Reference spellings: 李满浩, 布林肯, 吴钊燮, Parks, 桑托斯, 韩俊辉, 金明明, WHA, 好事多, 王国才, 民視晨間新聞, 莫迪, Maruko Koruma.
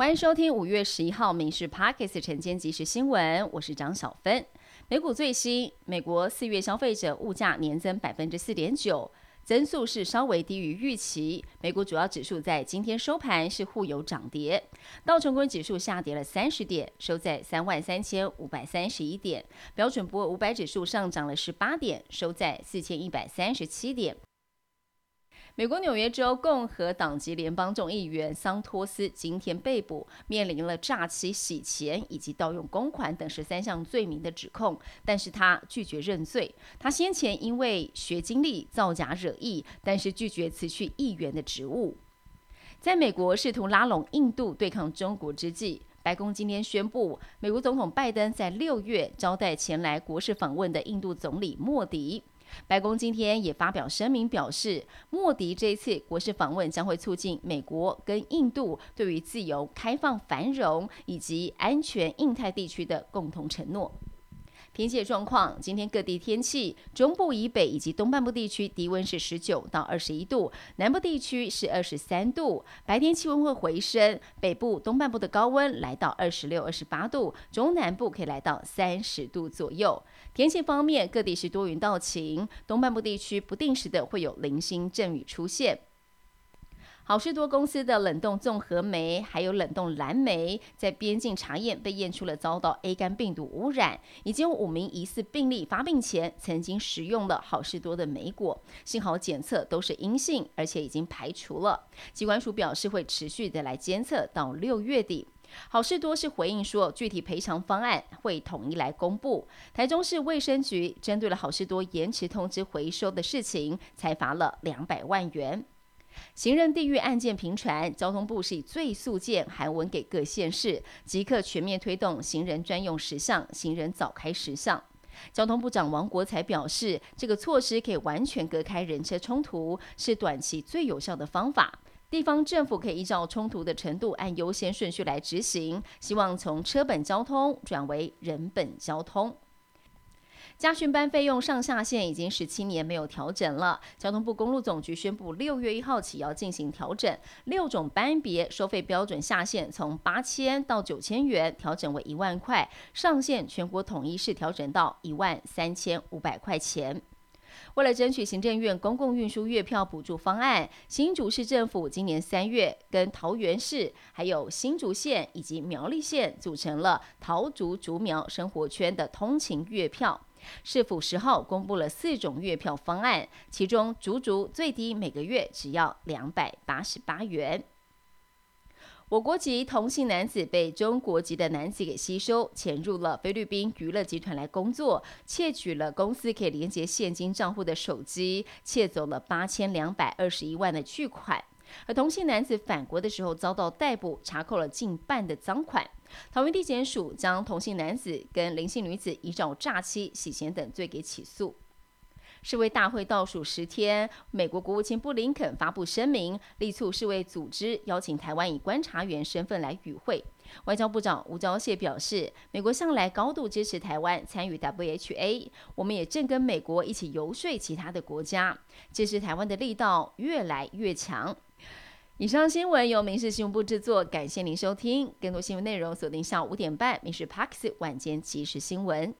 欢迎收听5月11号民视 Podcast 晨间即时新闻，我是张小芬。美股最新，美国4月消费者物价年增 4.9%， 增速是稍微低于预期。美股主要指数在今天收盘是互有涨跌，道琼工业指数下跌了30点，收在33531点；标准普尔500指数上涨了18点，收在4137点。美国纽约州共和党籍联邦众议员桑托斯今天被捕，面临了诈欺、洗钱以及盗用公款等13项罪名的指控，但是他拒绝认罪。他先前因为学经历造假惹议，但是拒绝辞去议员的职务。在美国试图拉拢印度对抗中国之际，白宫今天宣布，美国总统拜登在6月招待前来国事访问的印度总理莫迪。白宫今天也发表声明表示，莫迪这次国事访问将会促进美国跟印度对于自由、开放、繁荣以及安全印太地区的共同承诺。天气状况，今天各地天气，中部以北以及东半部地区低温是19到21度，南部地区是23度，白天气温会回升，北部、东半部的高温来到26、28度，中南部可以来到30度左右。天气方面，各地是多云到晴，东半部地区不定时的会有零星阵雨出现。好事多公司的冷冻综合莓还有冷冻蓝莓在边境查验被验出了遭到 A 肝病毒污染，已经有5名疑似病例发病前曾经食用了好事多的莓果，幸好检测都是阴性，而且已经排除了。疾管署表示会持续的来监测到6月底。好事多是回应说，具体赔偿方案会统一来公布。台中市卫生局针对了好事多延迟通知回收的事情，才罚了200万元。行人地狱案件频传，交通部是以最速件函文给各县市，即刻全面推动行人专用时相、行人早开时相。交通部长王国才表示，这个措施可以完全隔开人车冲突，是短期最有效的方法。地方政府可以依照冲突的程度，按优先顺序来执行，希望从车本交通转为人本交通。家训班费用上下限已经17年没有调整了。交通部公路总局宣布，6月1号起要进行调整，6种班别收费标准下限从8000到9000元调整为1万块，上限全国统一是调整到13500块钱。为了争取行政院公共运输月票补助方案，新竹市政府今年3月跟桃园市、还有新竹县以及苗栗县组成了桃竹竹苗生活圈的通勤月票。市府10号公布了4种月票方案，其中竹竹最低每个月只要288元。我国籍同性男子被中国籍的男子给吸收，潜入了菲律宾娱乐集团来工作，窃取了公司可以连接现金账户的手机，窃走了8221万的巨款。而同性男子返国的时候遭到逮捕，查扣了近半的赃款。桃园地检署将同性男子跟林姓女子依照诈欺、洗钱等罪给起诉。世卫大会倒数10天，美国国务卿布林肯发布声明，力促世卫组织邀请台湾以观察员身份来与会。外交部长吴钊燮表示，美国向来高度支持台湾参与 WHA， 我们也正跟美国一起游说其他的国家，支持台湾的力道越来越强。以上新闻由民视新闻部制作，感谢您收听。更多新闻内容锁定下午5点半民视 Parks 晚间即时新闻。